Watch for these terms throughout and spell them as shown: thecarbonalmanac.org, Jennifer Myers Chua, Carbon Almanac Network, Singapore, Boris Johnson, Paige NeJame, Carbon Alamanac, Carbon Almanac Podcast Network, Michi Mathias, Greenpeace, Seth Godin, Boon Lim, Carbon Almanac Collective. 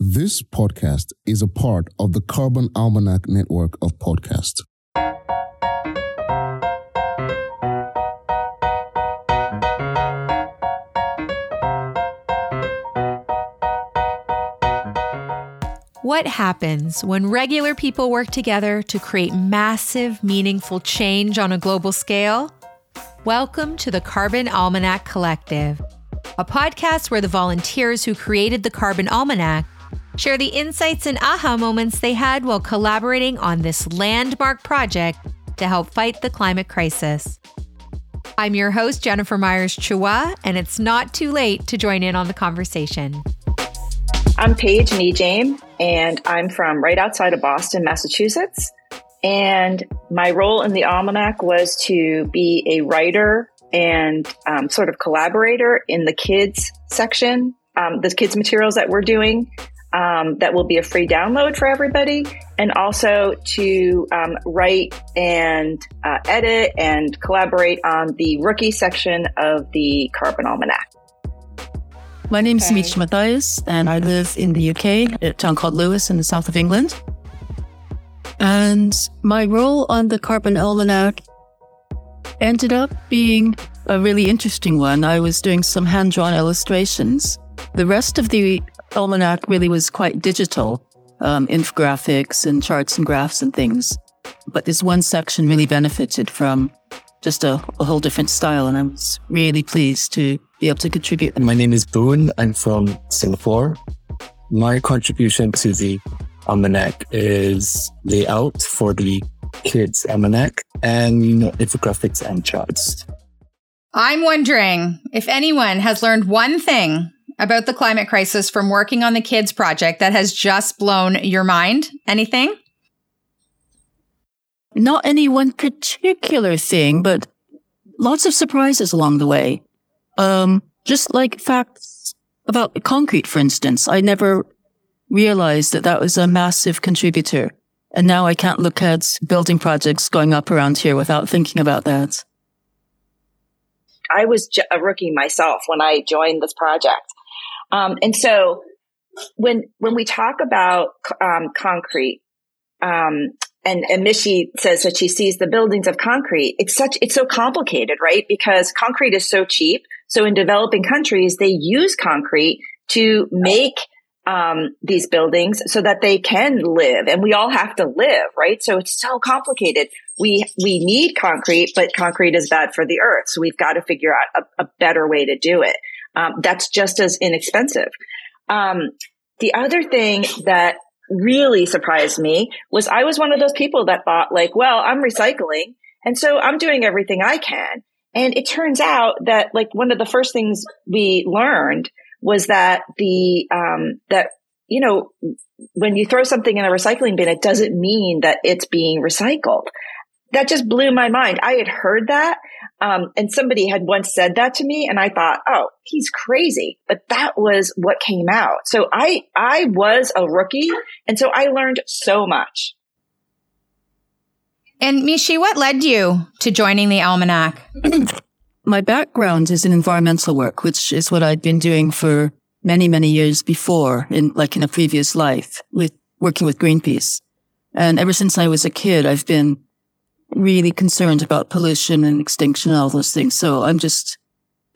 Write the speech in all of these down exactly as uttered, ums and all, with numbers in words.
This podcast is a part of the Carbon Almanac Network of podcasts. What happens when regular people work together to create massive, meaningful change on a global scale? Welcome to the Carbon Almanac Collective, a podcast where the volunteers who created the Carbon Almanac share the insights and aha moments they had while collaborating on this landmark project to help fight the climate crisis. I'm your host, Jennifer Myers Chua, and it's not too late to join in on the conversation. I'm Paige NeJame, and I'm from right outside of Boston, Massachusetts. And my role in the Almanac was to be a writer and um, sort of collaborator in the kids section, um, the kids materials that we're doing um, that will be a free download for everybody, and also to um, write and uh, edit and collaborate on the rookie section of the Carbon Almanac. My name is okay. Michi Mathias, and I live in the U K, a town called Lewis in the south of England. And my role on the Carbon Almanac ended up being a really interesting one. I was doing some hand-drawn illustrations. The rest of the Almanac really was quite digital, um, infographics and charts and graphs and things. But this one section really benefited from just a, a whole different style, and I was really pleased to be able to contribute. My name is Boon. I'm from Singapore. My contribution to the Almanac is layout for the kids' Almanac and infographics and charts. I'm wondering if anyone has learned one thing about the climate crisis from working on the kids' project that has just blown your mind. Anything? Not any one particular thing, but lots of surprises along the way. Um, just like facts about concrete, for instance. I never realized that that was a massive contributor. And now I can't look at building projects going up around here without thinking about that. I was a rookie myself when I joined this project. Um, and so when, when we talk about, um, concrete, um, And, and Michi says that she sees the buildings of concrete. It's such, it's so complicated, right? Because concrete is so cheap. So in developing countries, they use concrete to make, um, these buildings so that they can live, and we all have to live, right? So it's so complicated. We, we need concrete, but concrete is bad for the earth. So we've got to figure out a, a better way to do it. Um, that's just as inexpensive. Um, the other thing that really surprised me was I was one of those people that thought like, well, I'm recycling, and so I'm doing everything I can. And it turns out that like one of the first things we learned was that the, um, that, you know, when you throw something in a recycling bin, it doesn't mean that it's being recycled. That just blew my mind. I had heard that. Um, and somebody had once said that to me, and I thought, oh, he's crazy. But that was what came out. So I, I was a rookie. And so I learned so much. And Michi, what led you to joining the Almanac? My background is in environmental work, which is what I'd been doing for many, many years before, in like in a previous life, with working with Greenpeace. And ever since I was a kid, I've been really concerned about pollution and extinction and all those things. So I'm just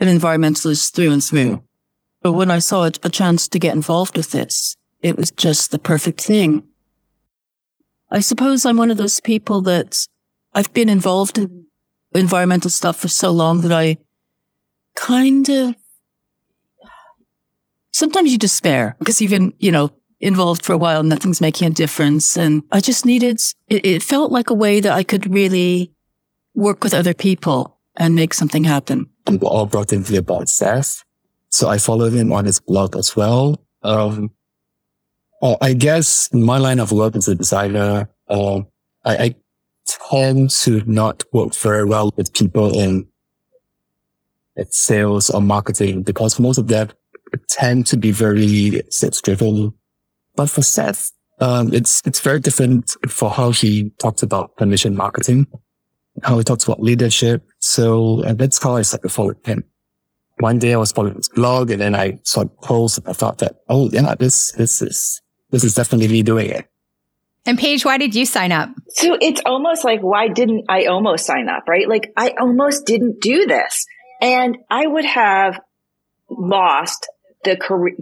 an environmentalist through and through. But when I saw a, a chance to get involved with this, it was just the perfect thing. I suppose I'm one of those people that I've been involved in environmental stuff for so long that I kind of, sometimes you despair because you've been, you know, involved for a while, nothing's making a difference. And I just needed, it, it felt like a way that I could really work with other people and make something happen. We were all brought in via about Seth. So I followed him on his blog as well. Um, oh, I guess my line of work as a designer, um, I, I tend to not work very well with people in, in sales or marketing because most of them tend to be very sales-driven. But for Seth, um, it's, it's very different for how he talks about permission marketing, how he talks about leadership. So, and that's how I started following him. one day I was following this blog, and then I saw the post, and I thought that, oh yeah, this this is this is definitely me doing it. And Paige, why did you sign up? So it's almost like, why didn't I almost sign up, right? Like, I almost didn't do this, and I would have lost the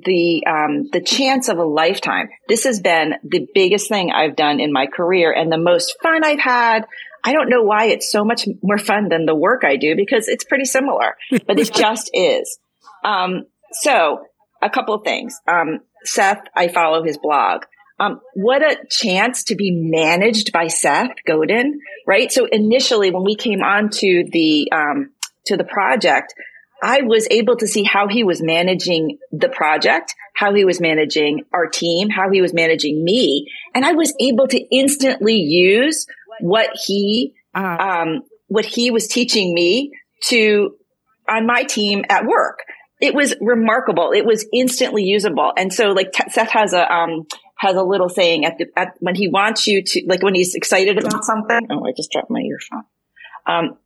the um the chance of a lifetime. This has been the biggest thing I've done in my career and the most fun I've had. I don't know why it's so much more fun than the work I do, because it's pretty similar, but it just is. Um, so a couple of things. Um, Seth, I follow his blog. Um, what a chance to be managed by Seth Godin, right? So initially when we came on to the, um, to the project, I was able to see how he was managing the project, how he was managing our team, how he was managing me. And I was able to instantly use what he, uh-huh. um, what he was teaching me to on my team at work. It was remarkable. It was instantly usable. And so like T- Seth has a, um, has a little saying at the, at when he wants you to, like when he's excited about something. Oh, I just dropped my earphone. Um,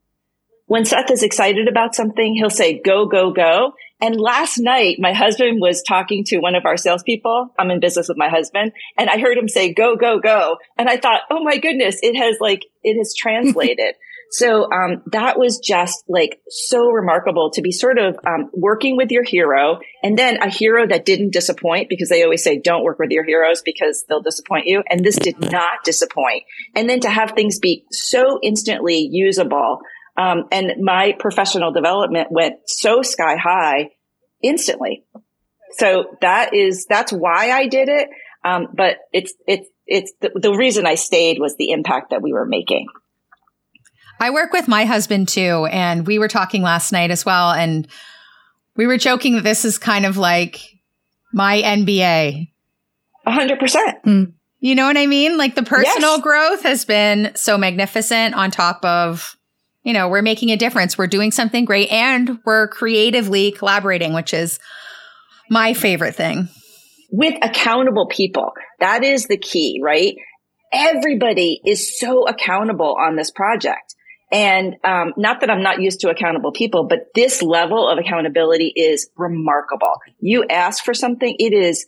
When Seth is excited about something, he'll say, go, go, go. And last night, my husband was talking to one of our salespeople. I'm in business with my husband. And I heard him say, go, go, go. And I thought, oh my goodness, it has like, it has translated. So um that was just like so remarkable to be sort of um working with your hero, and then a hero that didn't disappoint, because they always say don't work with your heroes because they'll disappoint you. And this did not disappoint. And then to have things be so instantly usable. Um, and my professional development went so sky high instantly. So that is, that's why I did it. Um, but it's, it's, it's the, the reason I stayed was the impact that we were making. I work with my husband too. And we were talking last night as well. And we were joking that this is kind of like my M B A. A hundred percent. You know what I mean? Like the personal yes. growth has been so magnificent on top of, you know, we're making a difference. We're doing something great, and we're creatively collaborating, which is my favorite thing. With accountable people. That is the key, right? Everybody is so accountable on this project. And um, not that I'm not used to accountable people, but this level of accountability is remarkable. You ask for something, it is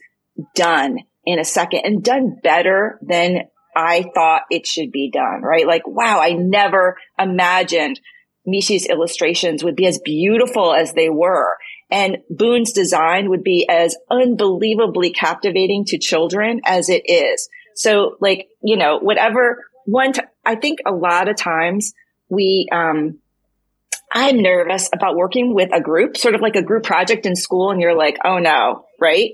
done in a second, and done better than I thought it should be done, right? Like, wow, I never imagined Michi's illustrations would be as beautiful as they were. And Boon's design would be as unbelievably captivating to children as it is. So like, you know, whatever one, t- I think a lot of times we, um, I'm nervous about working with a group, sort of like a group project in school. And you're like, oh no, right?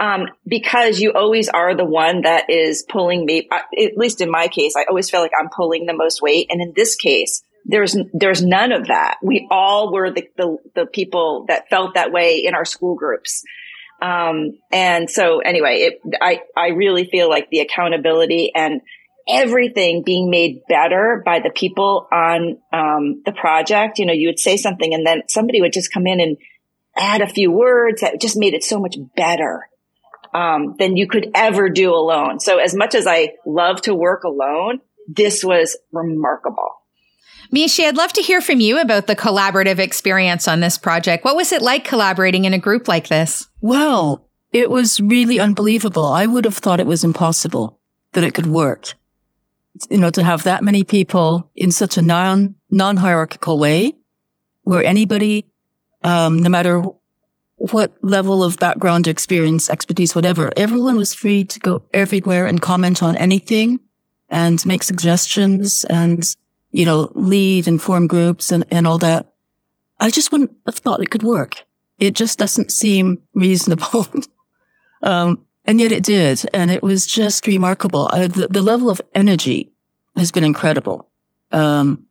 Um, because you always are the one that is pulling me, at least in my case, I always feel like I'm pulling the most weight. And in this case, there's, there's none of that. We all were the, the, the people that felt that way in our school groups. Um, and so anyway, it, I, I really feel like the accountability and everything being made better by the people on, um, the project. You know, you would say something and then somebody would just come in and add a few words that just made it so much better. Um, than you could ever do alone. So as much as I love to work alone, this was remarkable. Michi, I'd love to hear from you about the collaborative experience on this project. What was it like collaborating in a group like this? Well, it was really unbelievable. I would have thought it was impossible that it could work. You know, to have that many people in such a non, non-hierarchical way where anybody, um, no matter what level of background, experience, expertise, whatever. Everyone was free to go everywhere and comment on anything and make suggestions and, you know, lead and form groups and, and all that. I just wouldn't have thought it could work. It just doesn't seem reasonable. um, and yet it did. And it was just remarkable. I, the, the level of energy has been incredible. Um,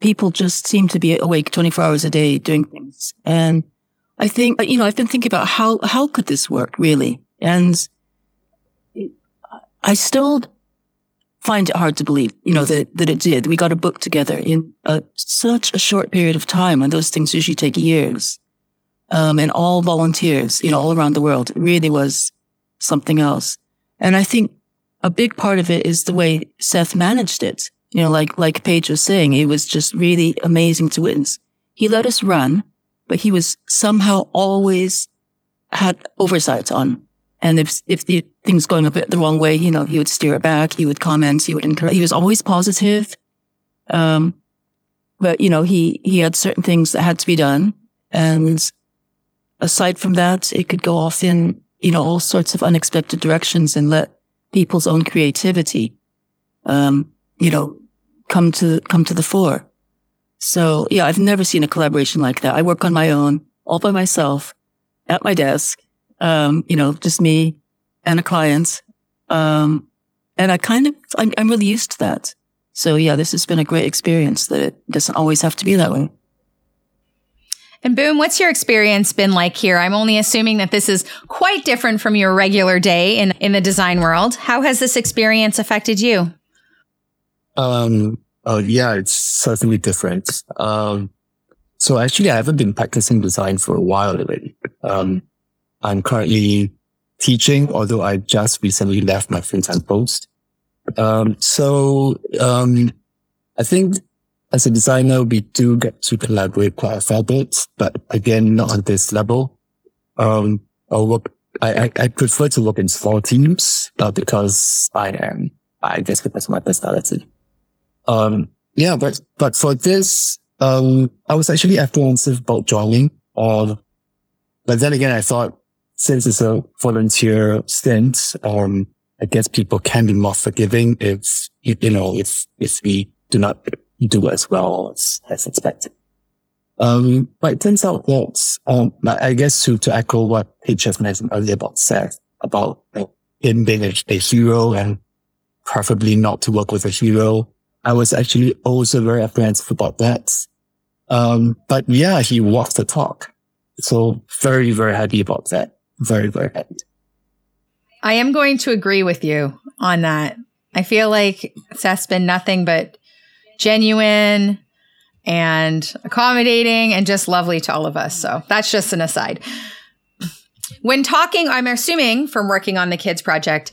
people just seem to be awake twenty-four hours a day doing things. And I think, you know, I've been thinking about how, how could this work really? And I still find it hard to believe, you know, that, that it did. We got a book together in a, such a short period of time, and those things usually take years. Um, and all volunteers, you know, all around the world. It really was something else. And I think a big part of it is the way Seth managed it. You know, like, like Paige was saying, it was just really amazing to witness. He let us run. but he was somehow always had oversights on. And if, if the things going a bit the wrong way, you know, he would steer it back. He would comment. He would encourage. He was always positive. Um, but you know, he, he had certain things that had to be done. And aside from that, it could go off in, you know, all sorts of unexpected directions and let people's own creativity, um, you know, come to, come to the fore. So yeah, I've never seen a collaboration like that. I work on my own, all by myself, at my desk. Um, you know, just me and a client. Um, and I kind of, I'm, I'm really used to that. So yeah, this has been a great experience that it doesn't always have to be that way. And Boon, what's your experience been like here? I'm only assuming that this is quite different from your regular day in, in the design world. How has this experience affected you? Um, oh yeah, it's certainly different. Um, so actually I haven't been practicing design for a while already. Um, I'm currently teaching, although I just recently left my full-time post. Um, so, um, I think as a designer, we do get to collaborate quite a fair bit, but again, not on this level. Um, I'll work, I, I, I prefer to work in small teams, uh, because I am, I guess that's my personality. Um, yeah, but, but for this, um, I was actually apprehensive about joining, or, but then again, I thought, since it's a volunteer stint, um, I guess people can be more forgiving if, you know, if, if we do not do as well as, as expected. Um, but it turns out that, um, I guess to, to echo what Paige just mentioned earlier about Seth, about you know, him being a, a hero and preferably not to work with a hero. I was actually also very apprehensive about that. Um, but yeah, he walked the talk. So very, very happy about that. Very, very happy. I am going to agree with you on that. I feel like Seth's been nothing but genuine and accommodating and just lovely to all of us. So that's just an aside. When talking, I'm assuming from working on the kids project,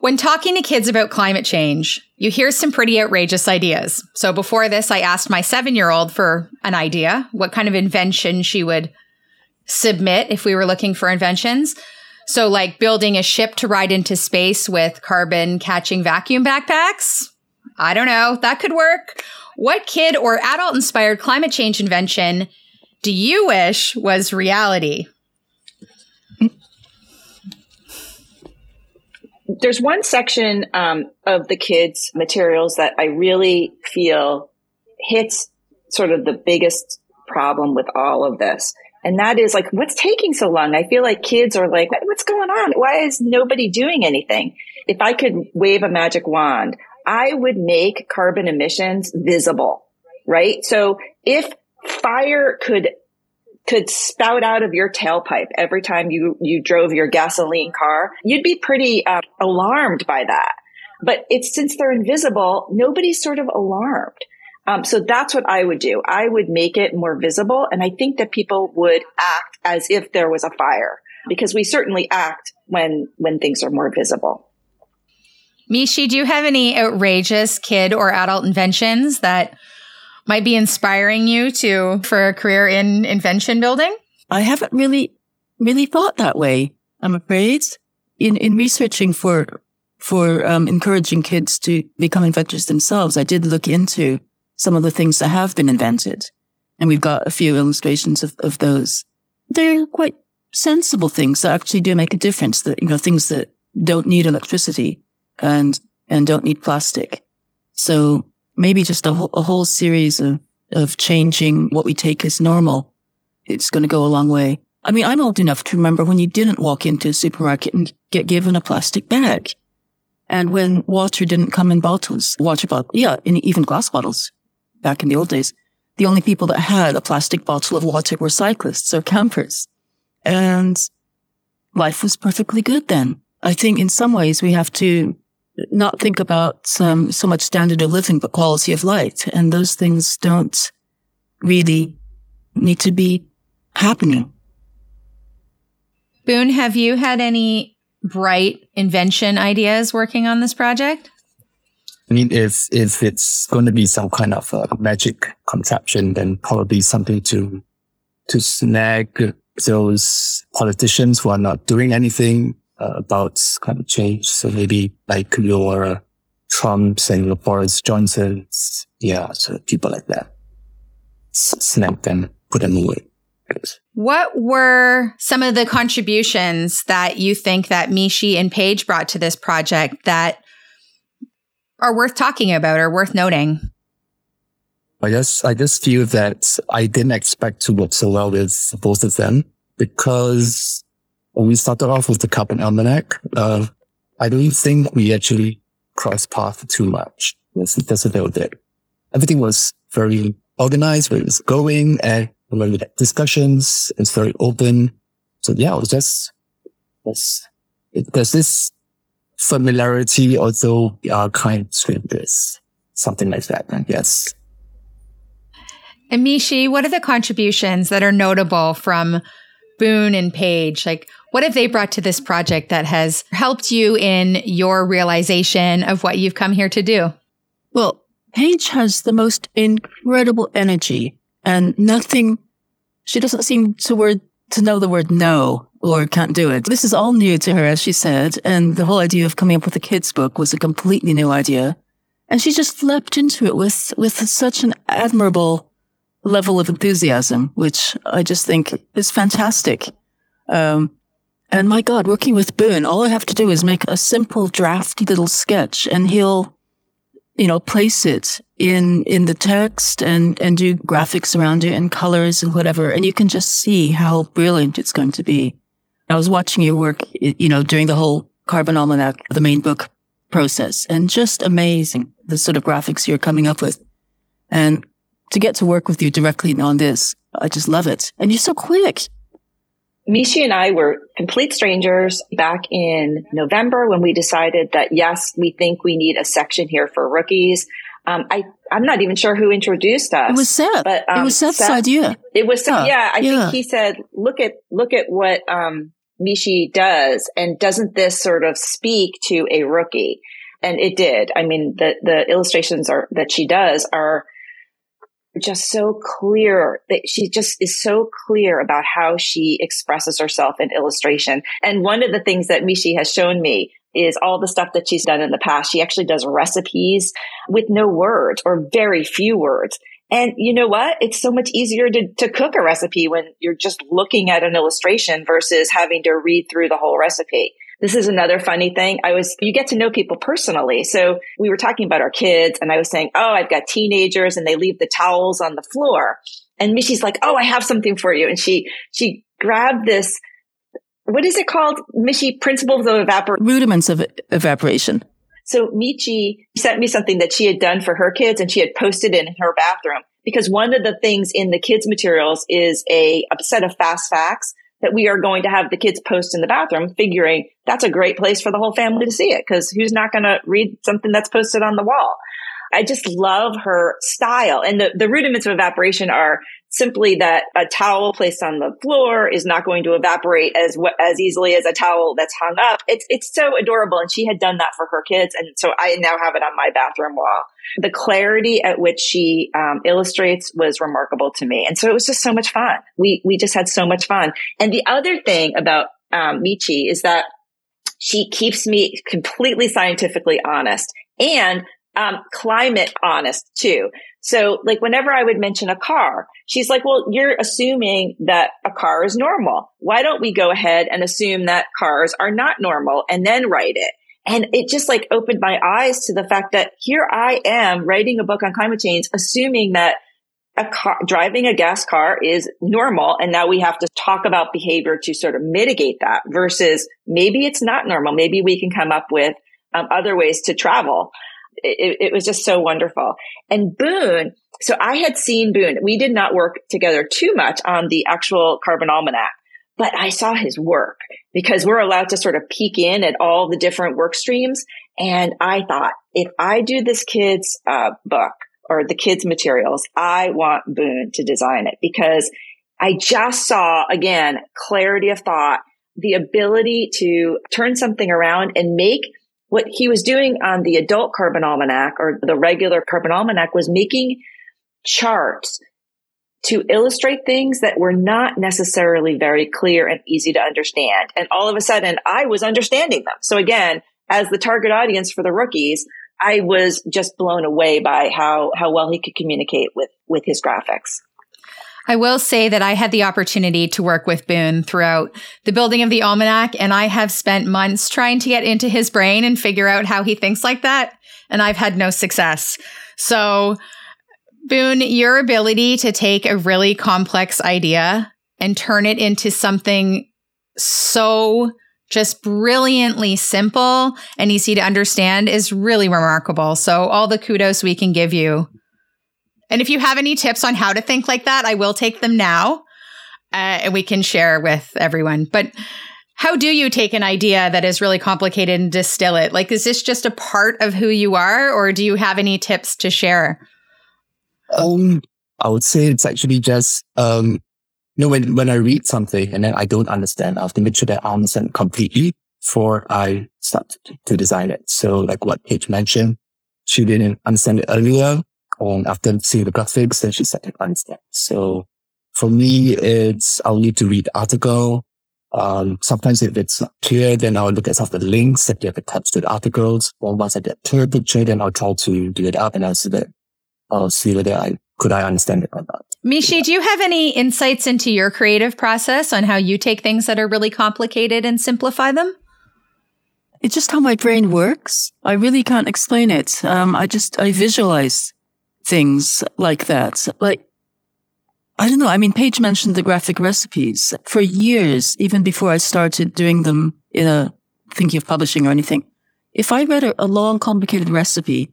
when talking to kids about climate change, you hear some pretty outrageous ideas. So before this, I asked my seven-year-old for an idea, what kind of invention she would submit if we were looking for inventions. So like building a ship to ride into space with carbon catching vacuum backpacks. I don't know. That could work. What kid or adult inspired climate change invention do you wish was reality? There's one section um, of the kids' materials that I really feel hits sort of the biggest problem with all of this. And that is like, what's taking so long? I feel like kids are like, what's going on? Why is nobody doing anything? If I could wave a magic wand, I would make carbon emissions visible, right? So if fire could could spout out of your tailpipe every time you, you drove your gasoline car, you'd be pretty uh, alarmed by that. But it's since they're invisible, nobody's sort of alarmed. Um, so that's what I would do. I would make it more visible. And I think that people would act as if there was a fire, because we certainly act when, when things are more visible. Michi, do you have any outrageous kid or adult inventions that might be inspiring you to, for a career in invention building? I haven't really, really thought that way, I'm afraid. In, in researching for, for, um, encouraging kids to become inventors themselves, I did look into some of the things that have been invented. And we've got a few illustrations of, of those. They're quite sensible things that actually do make a difference, that, you know, things that don't need electricity and, and don't need plastic. So maybe just a whole, a whole series of, of changing what we take as normal. It's going to go a long way. I mean, I'm old enough to remember when you didn't walk into a supermarket and get given a plastic bag. And when water didn't come in bottles, water bottles, yeah, in even glass bottles. Back in the old days, the only people that had a plastic bottle of water were cyclists or campers. And life was perfectly good then. I think in some ways we have to not think about um, so much standard of living, but quality of life. And those things don't really need to be happening. Boon, have you had any bright invention ideas working on this project? I mean, if, if it's going to be some kind of a magic contraption, then probably something to to snag those politicians who are not doing anything uh, about climate change. So maybe like your Trumps and your Boris Johnsons, yeah, so people like that. Snag them, put them away. What were some of the contributions that you think that Michi and Paige brought to this project that are worth talking about or worth noting? I just, I just feel that I didn't expect to work so well with both of them, because when we started off with the Carbon Almanac, uh, I don't think we actually crossed paths too much. That's, that's what they did. Everything was very organized where it was going, and when we had discussions, it's very open. So yeah, it was just, it was, it, there's this familiarity, although we are kind of strangers, something like that, I guess. And Michi, what are the contributions that are notable from Boon and Paige? Like, what have they brought to this project that has helped you in your realization of what you've come here to do? Well, Paige has the most incredible energy, and nothing, she doesn't seem to word, to know the word no or can't do it. This is all new to her, as she said, and the whole idea of coming up with a kids' book was a completely new idea. And she just leapt into it with, with such an admirable level of enthusiasm, which I just think is fantastic. Um, and my God, working with Boon, all I have to do is make a simple drafty little sketch and he'll, you know, place it in, in the text and, and do graphics around it and colors and whatever. And you can just see how brilliant it's going to be. I was watching your work, you know, during the whole Carbon Almanac, the main book process, and just amazing the sort of graphics you're coming up with. And to get to work with you directly on this, I just love it. And you're so quick. Michi and I were complete strangers back in November when we decided that, yes, we think we need a section here for rookies. Um, I, I'm not even sure who introduced us. It was Seth. But, um, it was Seth's Seth, idea. It was Seth. Oh, yeah, I yeah. think he said, look at, look at what um, Michi does. And doesn't this sort of speak to a rookie? And it did. I mean, the, the illustrations are that she does are just so clear. That she just is so clear about how she expresses herself in illustration. And one of the things that Michi has shown me is all the stuff that she's done in the past. She actually does recipes with no words or very few words. And you know what? It's so much easier to, to cook a recipe when you're just looking at an illustration versus having to read through the whole recipe. This is another funny thing. I was, you get to know people personally. So we were talking about our kids and I was saying, oh, I've got teenagers and they leave the towels on the floor. And Michi's like, oh, I have something for you. And she, she grabbed this, what is it called, Michi? Principles of evaporation. Rudiments of evaporation. So Michi sent me something that she had done for her kids and she had posted it in her bathroom, because one of the things in the kids' materials is a, a set of fast facts that we are going to have the kids post in the bathroom, figuring that's a great place for the whole family to see it, because who's not going to read something that's posted on the wall? I just love her style. And the, the rudiments of evaporation are simply that a towel placed on the floor is not going to evaporate as as easily as a towel that's hung up. It's it's so adorable. And she had done that for her kids. And so I now have it on my bathroom wall. The clarity at which she um, illustrates was remarkable to me. And so it was just so much fun. We we just had so much fun. And the other thing about um, Michi is that she keeps me completely scientifically honest and um climate honest too. So like whenever I would mention a car, she's like, well, you're assuming that a car is normal. Why don't we go ahead and assume that cars are not normal and then write it? And it just like opened my eyes to the fact that here I am writing a book on climate change, assuming that a car, driving a gas car is normal. And now we have to talk about behavior to sort of mitigate that versus maybe it's not normal. Maybe we can come up with um, other ways to travel. It, it was just so wonderful. And Boon, so I had seen Boon. We did not work together too much on the actual Carbon Almanac, but I saw his work because we're allowed to sort of peek in at all the different work streams. And I thought, if I do this kid's uh, book or the kids' materials, I want Boon to design it, because I just saw, again, clarity of thought, the ability to turn something around and make what he was doing on the adult Carbon Almanac or the regular Carbon Almanac was making charts to illustrate things that were not necessarily very clear and easy to understand. And all of a sudden, I was understanding them. So again, as the target audience for the rookies, I was just blown away by how, how well he could communicate with, with his graphics. I will say that I had the opportunity to work with Boon throughout the building of the Almanac, and I have spent months trying to get into his brain and figure out how he thinks like that, and I've had no success. So, Boon, your ability to take a really complex idea and turn it into something so just brilliantly simple and easy to understand is really remarkable. So, all the kudos we can give you. And if you have any tips on how to think like that, I will take them now uh, and we can share with everyone. But how do you take an idea that is really complicated and distill it? Like, is this just a part of who you are, or do you have any tips to share? Um, I would say it's actually just, um, you know, when, when I read something and then I don't understand, I have to make sure that I understand completely before I start to design it. So like what Paige mentioned, she didn't understand it earlier. And after seeing the graphics, then she said, I understand. So for me, it's, I'll need to read the article. Um, sometimes if it's not clear, then I'll look at some of the links that they have attached to the articles. Or once I get a clear picture, then I'll try to do it up and I'll see that, I'll see whether I, could I understand it or not. Michi, yeah. Do you have any insights into your creative process on how you take things that are really complicated and simplify them? It's just how my brain works. I really can't explain it. Um, I just, I visualize things like that. Like, I don't know. I mean, Paige mentioned the graphic recipes. For years, even before I started doing them in a thinking of publishing or anything, if I read a, a long, complicated recipe,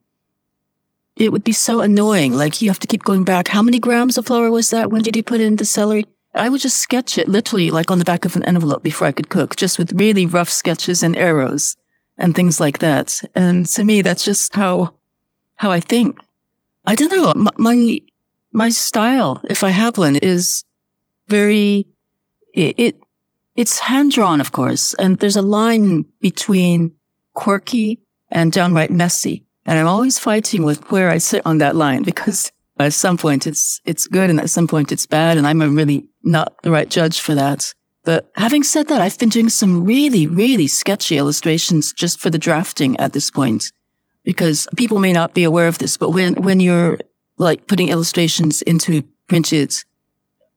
it would be so annoying. Like, you have to keep going back. How many grams of flour was that? When did you put in the celery? I would just sketch it literally like on the back of an envelope before I could cook, just with really rough sketches and arrows and things like that. And to me, that's just how, how I think. I don't know. My, my style, if I have one, is very, it, it it's hand drawn, of course. And there's a line between quirky and downright messy. And I'm always fighting with where I sit on that line, because at some point it's, it's good. And at some point it's bad. And I'm really not the right judge for that. But having said that, I've been doing some really, really sketchy illustrations just for the drafting at this point. Because people may not be aware of this, but when, when you're like putting illustrations into printed,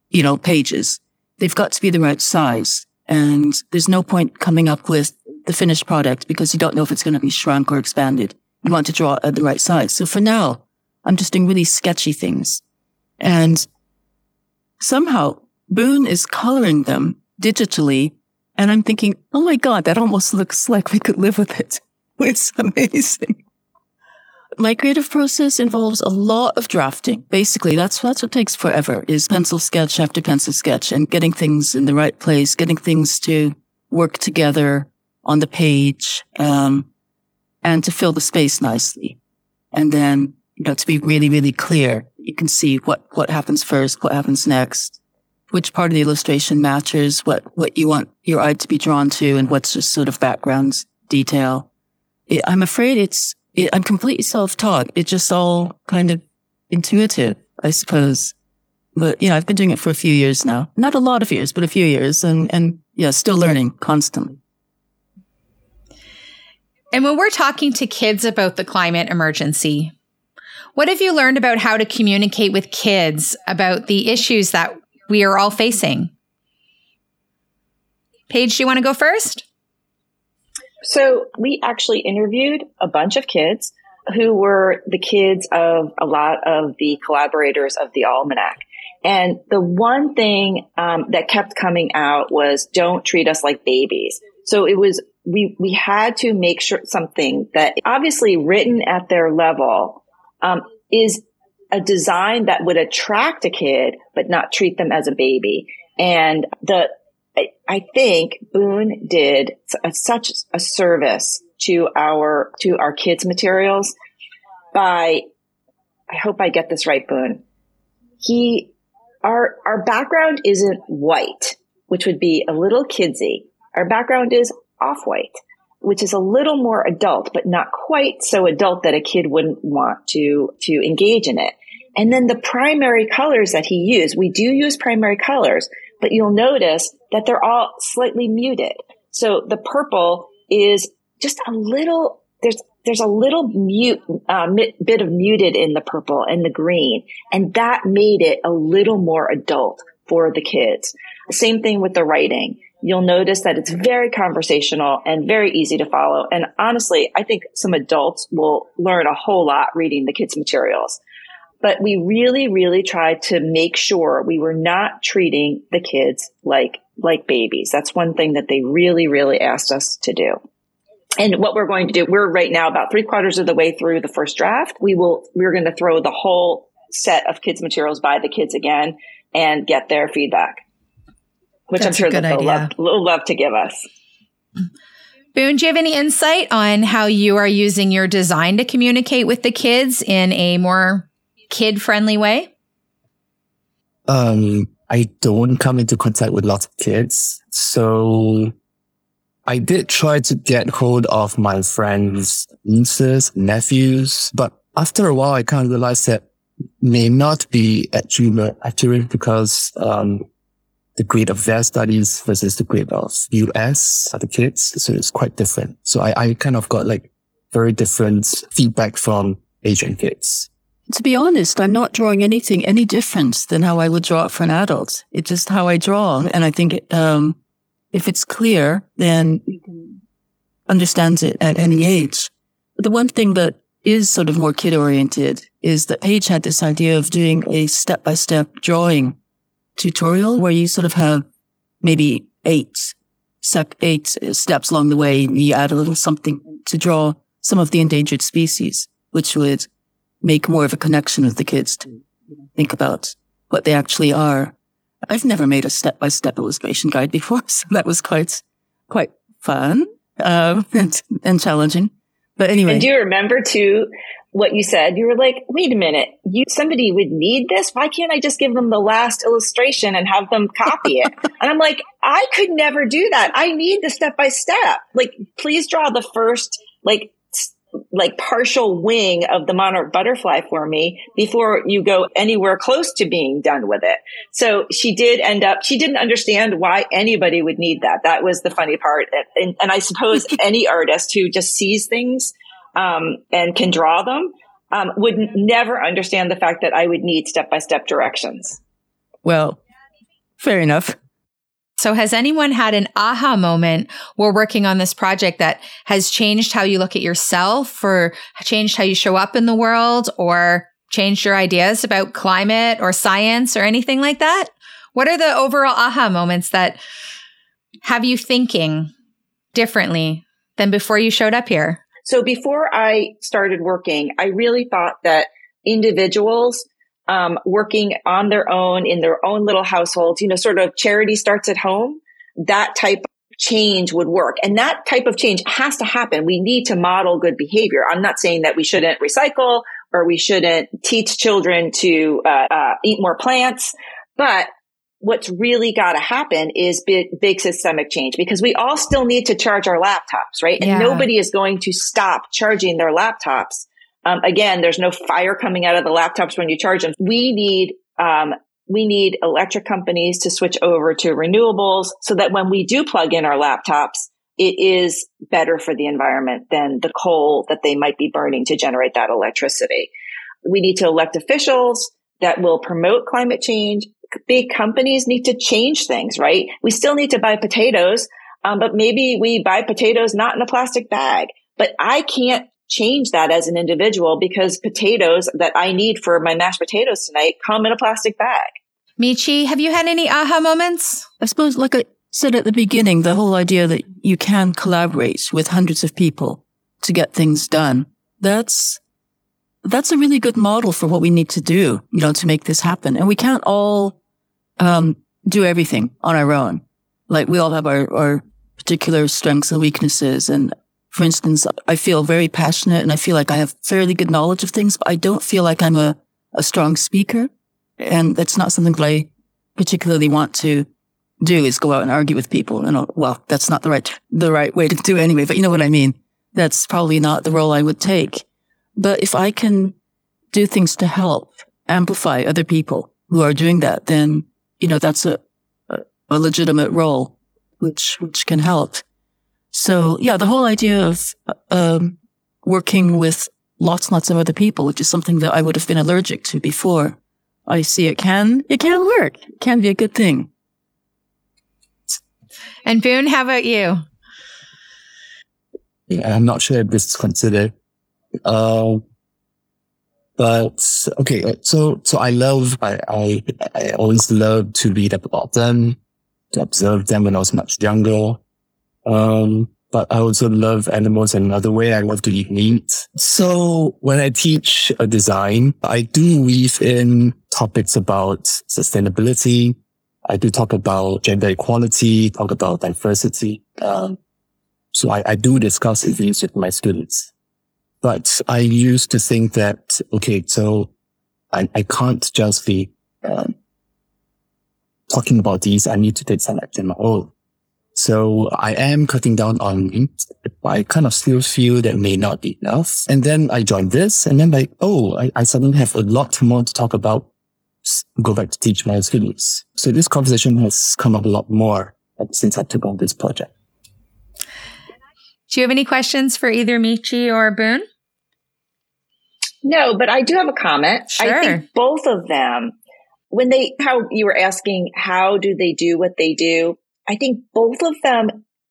you know, pages, they've got to be the right size. And there's no point coming up with the finished product because you don't know if it's going to be shrunk or expanded. You want to draw at the right size. So for now, I'm just doing really sketchy things. And somehow Boon is coloring them digitally. And I'm thinking, oh my God, that almost looks like we could live with it. It's amazing. My creative process involves a lot of drafting. Basically, that's, that's what takes forever, is pencil sketch after pencil sketch and getting things in the right place, getting things to work together on the page, um, and to fill the space nicely. And then, you know, to be really, really clear, you can see what, what happens first, what happens next, which part of the illustration matches what, what you want your eye to be drawn to and what's just sort of background detail. It, I'm afraid it's, It, I'm completely self-taught. It's just all kind of intuitive, I suppose. But, you know, I've been doing it for a few years now. Not a lot of years, but a few years. And, and yeah, still learning constantly. And when we're talking to kids about the climate emergency, what have you learned about how to communicate with kids about the issues that we are all facing? Paige, do you want to go first? So we actually interviewed a bunch of kids who were the kids of a lot of the collaborators of the Almanac. And the one thing um, that kept coming out was, don't treat us like babies. So it was, we, we had to make sure something that obviously written at their level um, is a design that would attract a kid, but not treat them as a baby. And the, I think Boon did a, such a service to our, to our kids' materials by, I hope I get this right, Boon. He, our, our background isn't white, which would be a little kidsy. Our background is off-white, which is a little more adult, but not quite so adult that a kid wouldn't want to, to engage in it. And then the primary colors that he used, we do use primary colors, but you'll notice that they're all slightly muted. So the purple is just a little, there's there's a little mute, uh, bit of muted in the purple and the green, and that made it a little more adult for the kids. Same thing with the writing. You'll notice that it's very conversational and very easy to follow. And honestly, I think some adults will learn a whole lot reading the kids' materials. But we really, really tried to make sure we were not treating the kids like, like babies. That's one thing that they really, really asked us to do. And what we're going to do, we're right now about three quarters of the way through the first draft. We will, we're going to throw the whole set of kids' materials by the kids again and get their feedback, which That's I'm sure that they'll love, they'll love to give us. Boon, do you have any insight on how you are using your design to communicate with the kids in a more kid-friendly way? Um, I don't come into contact with lots of kids. So I did try to get hold of my friends' nieces, nephews, but after a while, I kind of realized that may not be accurate because, um, the grade of their studies versus the grade of U S other kids. So it's quite different. So I, I kind of got like very different feedback from Asian kids. To be honest, I'm not drawing anything any different than how I would draw it for an adult. It's just how I draw. And I think, it, um, if it's clear, then you can understand it at any age. But the one thing that is sort of more kid oriented is that Paige had this idea of doing a step by step drawing tutorial where you sort of have maybe eight, step, eight steps along the way. You add a little something to draw some of the endangered species, which would make more of a connection with the kids to think about what they actually are. I've never made a step by step illustration guide before, so that was quite, quite fun, um, and, and challenging. But anyway. And do you remember too what you said? You were like, wait a minute, you somebody would need this? Why can't I just give them the last illustration and have them copy it? And I'm like, I could never do that. I need the step by step. Like, please draw the first like like partial wing of the monarch butterfly for me before you go anywhere close to being done with it. So she did end up, she didn't understand why anybody would need that. That was the funny part. And, and I suppose any artist who just sees things, um, and can draw them, um, would never understand the fact that I would need step-by-step directions. Well, fair enough. So has anyone had an aha moment while working on this project that has changed how you look at yourself or changed how you show up in the world or changed your ideas about climate or science or anything like that? What are the overall aha moments that have you thinking differently than before you showed up here? So before I started working, I really thought that individuals Um, working on their own in their own little households, you know, sort of charity starts at home, that type of change would work. And that type of change has to happen. We need to model good behavior. I'm not saying that we shouldn't recycle or we shouldn't teach children to uh, uh eat more plants, but what's really got to happen is big, big systemic change because we all still need to charge our laptops, right? And yeah. Nobody is going to stop charging their laptops. Um, again, there's no fire coming out of the laptops when you charge them. We need, um, we need electric companies to switch over to renewables so that when we do plug in our laptops, it is better for the environment than the coal that they might be burning to generate that electricity. We need to elect officials that will promote climate change. Big companies need to change things, right? We still need to buy potatoes, um, but maybe we buy potatoes not in a plastic bag. But I can't change that as an individual because potatoes that I need for my mashed potatoes tonight come in a plastic bag. Michi, have you had any aha moments? I suppose, like I said at the beginning, the whole idea that you can collaborate with hundreds of people to get things done. That's, that's a really good model for what we need to do, you know, to make this happen. And we can't all, um, do everything on our own. Like we all have our, our particular strengths and weaknesses and, for instance, I feel very passionate and I feel like I have fairly good knowledge of things, but I don't feel like I'm a, a strong speaker. And that's not something that I particularly want to do is go out and argue with people. And well, that's not the right, the right way to do it anyway, but you know what I mean? That's probably not the role I would take. But if I can do things to help amplify other people who are doing that, then, you know, that's a, a, a legitimate role, which, which can help. So yeah, the whole idea of, um, working with lots and lots of other people, which is something that I would have been allergic to before, I see it can, it can work. It can be a good thing. And Boon, how about you? Yeah, I'm not sure if this is considered. Uh, but okay, so so I love, I, I I always loved to read about them, to observe them when I was much younger. Um, but I also love animals in another way. I love to eat meat. So when I teach a design, I do weave in topics about sustainability. I do talk about gender equality, talk about diversity. Um, so I, I do discuss these with my students. But I used to think that, okay, so I, I can't just be um, talking about these. I need to take some action on my own. So I am cutting down on meat, but I kind of still feel that may not be enough. And then I joined this, and then like, oh, I, I suddenly have a lot more to talk about. Go back to teach my students. So this conversation has come up a lot more since I took on this project. Do you have any questions for either Michi or Boon? No, but I do have a comment. Sure. I think both of them, when they, how you were asking, how do they do what they do? I think both of them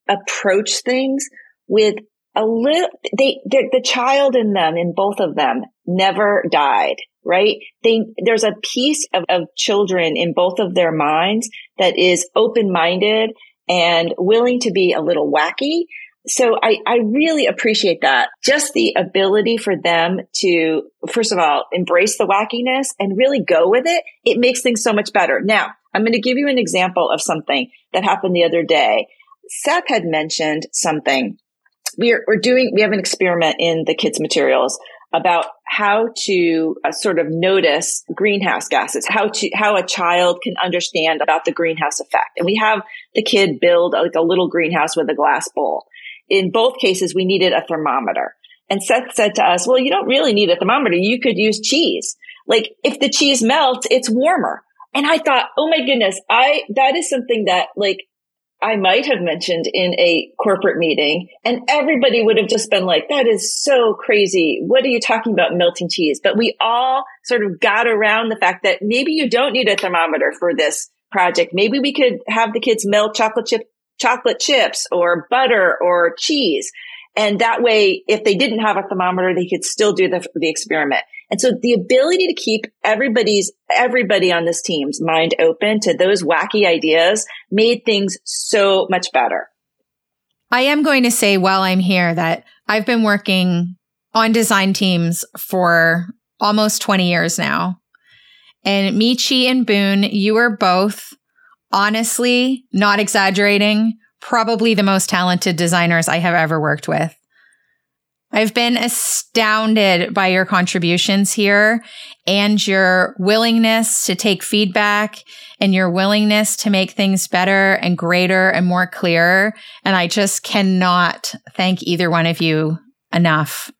approach things with a little, they, the child in them, in both of them, never died, right? They, there's a piece of, of children in both of their minds that is open-minded and willing to be a little wacky. So I, I really appreciate that. Just the ability for them to, first of all, embrace the wackiness and really go with it. It makes things so much better. Now, I'm going to give you an example of something that happened the other day. Seth had mentioned something. We're, we're doing, we have an experiment in the kids' materials about how to uh, sort of notice greenhouse gases, how to, how a child can understand about the greenhouse effect. And we have the kid build like a little greenhouse with a glass bowl. In both cases, we needed a thermometer. And Seth said to us, well, you don't really need a thermometer. You could use cheese. Like if the cheese melts, it's warmer. And I thought, oh my goodness, I, that is something that like I might have mentioned in a corporate meeting and everybody would have just been like, that is so crazy. What are you talking about melting cheese? But we all sort of got around the fact that maybe you don't need a thermometer for this project. Maybe we could have the kids melt chocolate chip, chocolate chips or butter or cheese. And that way, if they didn't have a thermometer, they could still do the, the experiment. And so the ability to keep everybody's, everybody on this team's mind open to those wacky ideas made things so much better. I am going to say while I'm here that I've been working on design teams for almost twenty years now. And Michi and Boon, you are both, honestly, not exaggerating, probably the most talented designers I have ever worked with. I've been astounded by your contributions here and your willingness to take feedback and your willingness to make things better and greater and more clear. And I just cannot thank either one of you enough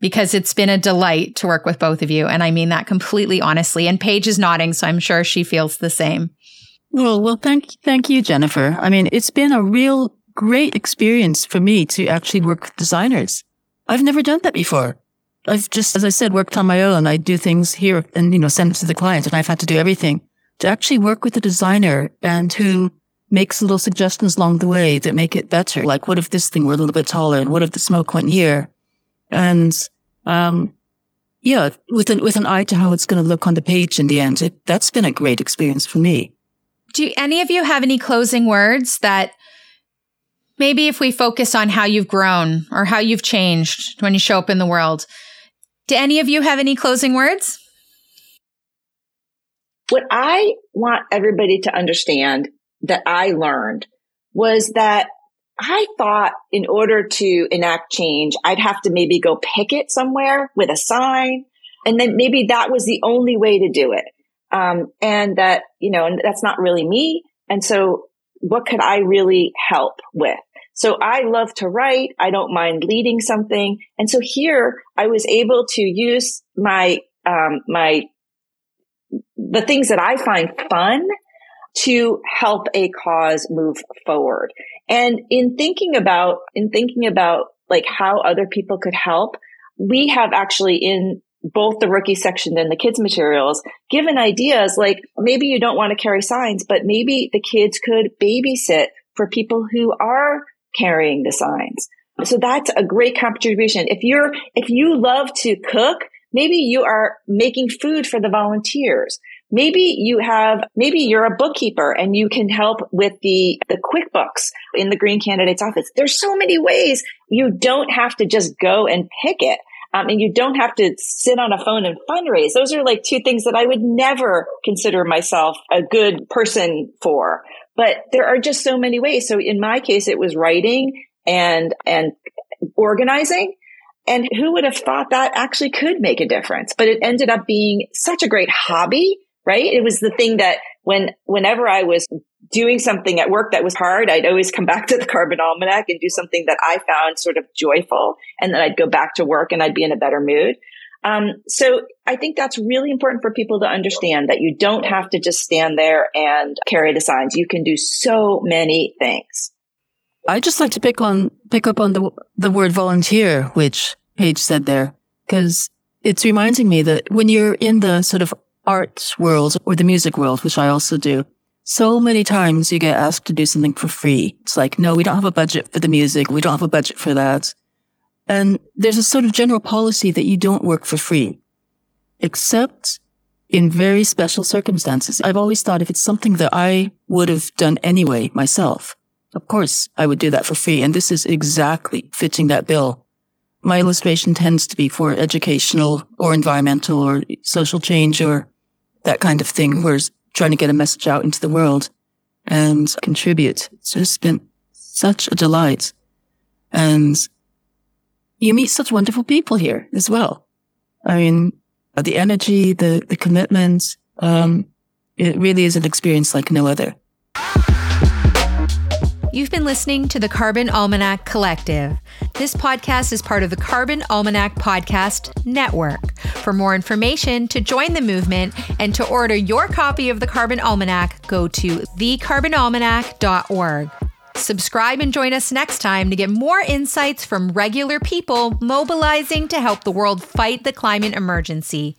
because it's been a delight to work with both of you. And I mean that completely honestly. And Paige is nodding, so I'm sure she feels the same. Well, well, thank, thank you, Jennifer. I mean, it's been a real great experience for me to actually work with designers. I've never done that before. I've just, as I said, worked on my own. I do things here and, you know, send it to the client, and I've had to do everything. To actually work with a designer and who makes little suggestions along the way that make it better. Like, what if this thing were a little bit taller? And what if the smoke went here? And, um, yeah, with an, with an eye to how it's going to look on the page in the end. It, that's been a great experience for me. Do any of you have any closing words that maybe if we focus on how you've grown or how you've changed when you show up in the world, do any of you have any closing words? What I want everybody to understand that I learned was that I thought in order to enact change, I'd have to maybe go picket somewhere with a sign. And then maybe that was the only way to do it. Um, and that, you know, and that's not really me. And so what could I really help with? So I love to write. I don't mind leading something. And so here I was able to use my, um, my the things that I find fun to help a cause move forward. And in thinking about, in thinking about like how other people could help, we have actually in both the rookie section and the kids materials given ideas like maybe you don't want to carry signs, but maybe the kids could babysit for people who are carrying the signs. So that's a great contribution. If you're, if you love to cook, maybe you are making food for the volunteers. Maybe you have, maybe you're a bookkeeper and you can help with the, the QuickBooks in the Green Candidate's office. There's so many ways. You don't have to just go and pick it. Um, and you don't have to sit on a phone and fundraise. Those are like two things that I would never consider myself a good person for. But there are just so many ways. So in my case, it was writing and, and organizing. And who would have thought that actually could make a difference? But it ended up being such a great hobby, right? It was the thing that when, whenever I was doing something at work that was hard, I'd always come back to the Carbon Almanac and do something that I found sort of joyful. And then I'd go back to work and I'd be in a better mood. Um, so I think that's really important for people to understand that you don't have to just stand there and carry the signs. You can do so many things. I just like to pick on, pick up on the, the word volunteer, which Paige said there, because it's reminding me that when you're in the sort of arts world or the music world, which I also do, so many times you get asked to do something for free. It's like, no, we don't have a budget for the music. We don't have a budget for that. And there's a sort of general policy that you don't work for free, except in very special circumstances. I've always thought if it's something that I would have done anyway myself, of course, I would do that for free. And this is exactly fitting that bill. My illustration tends to be for educational or environmental or social change or that kind of thing. We're trying to get a message out into the world and contribute. It's just been such a delight. And you meet such wonderful people here as well. I mean, the energy, the, the commitment, um, it really is an experience like no other. You've been listening to the Carbon Almanac Collective. This podcast is part of the Carbon Almanac Podcast Network. For more information, to join the movement, and to order your copy of the Carbon Almanac, go to the carbon almanac dot org. Subscribe and join us next time to get more insights from regular people mobilizing to help the world fight the climate emergency.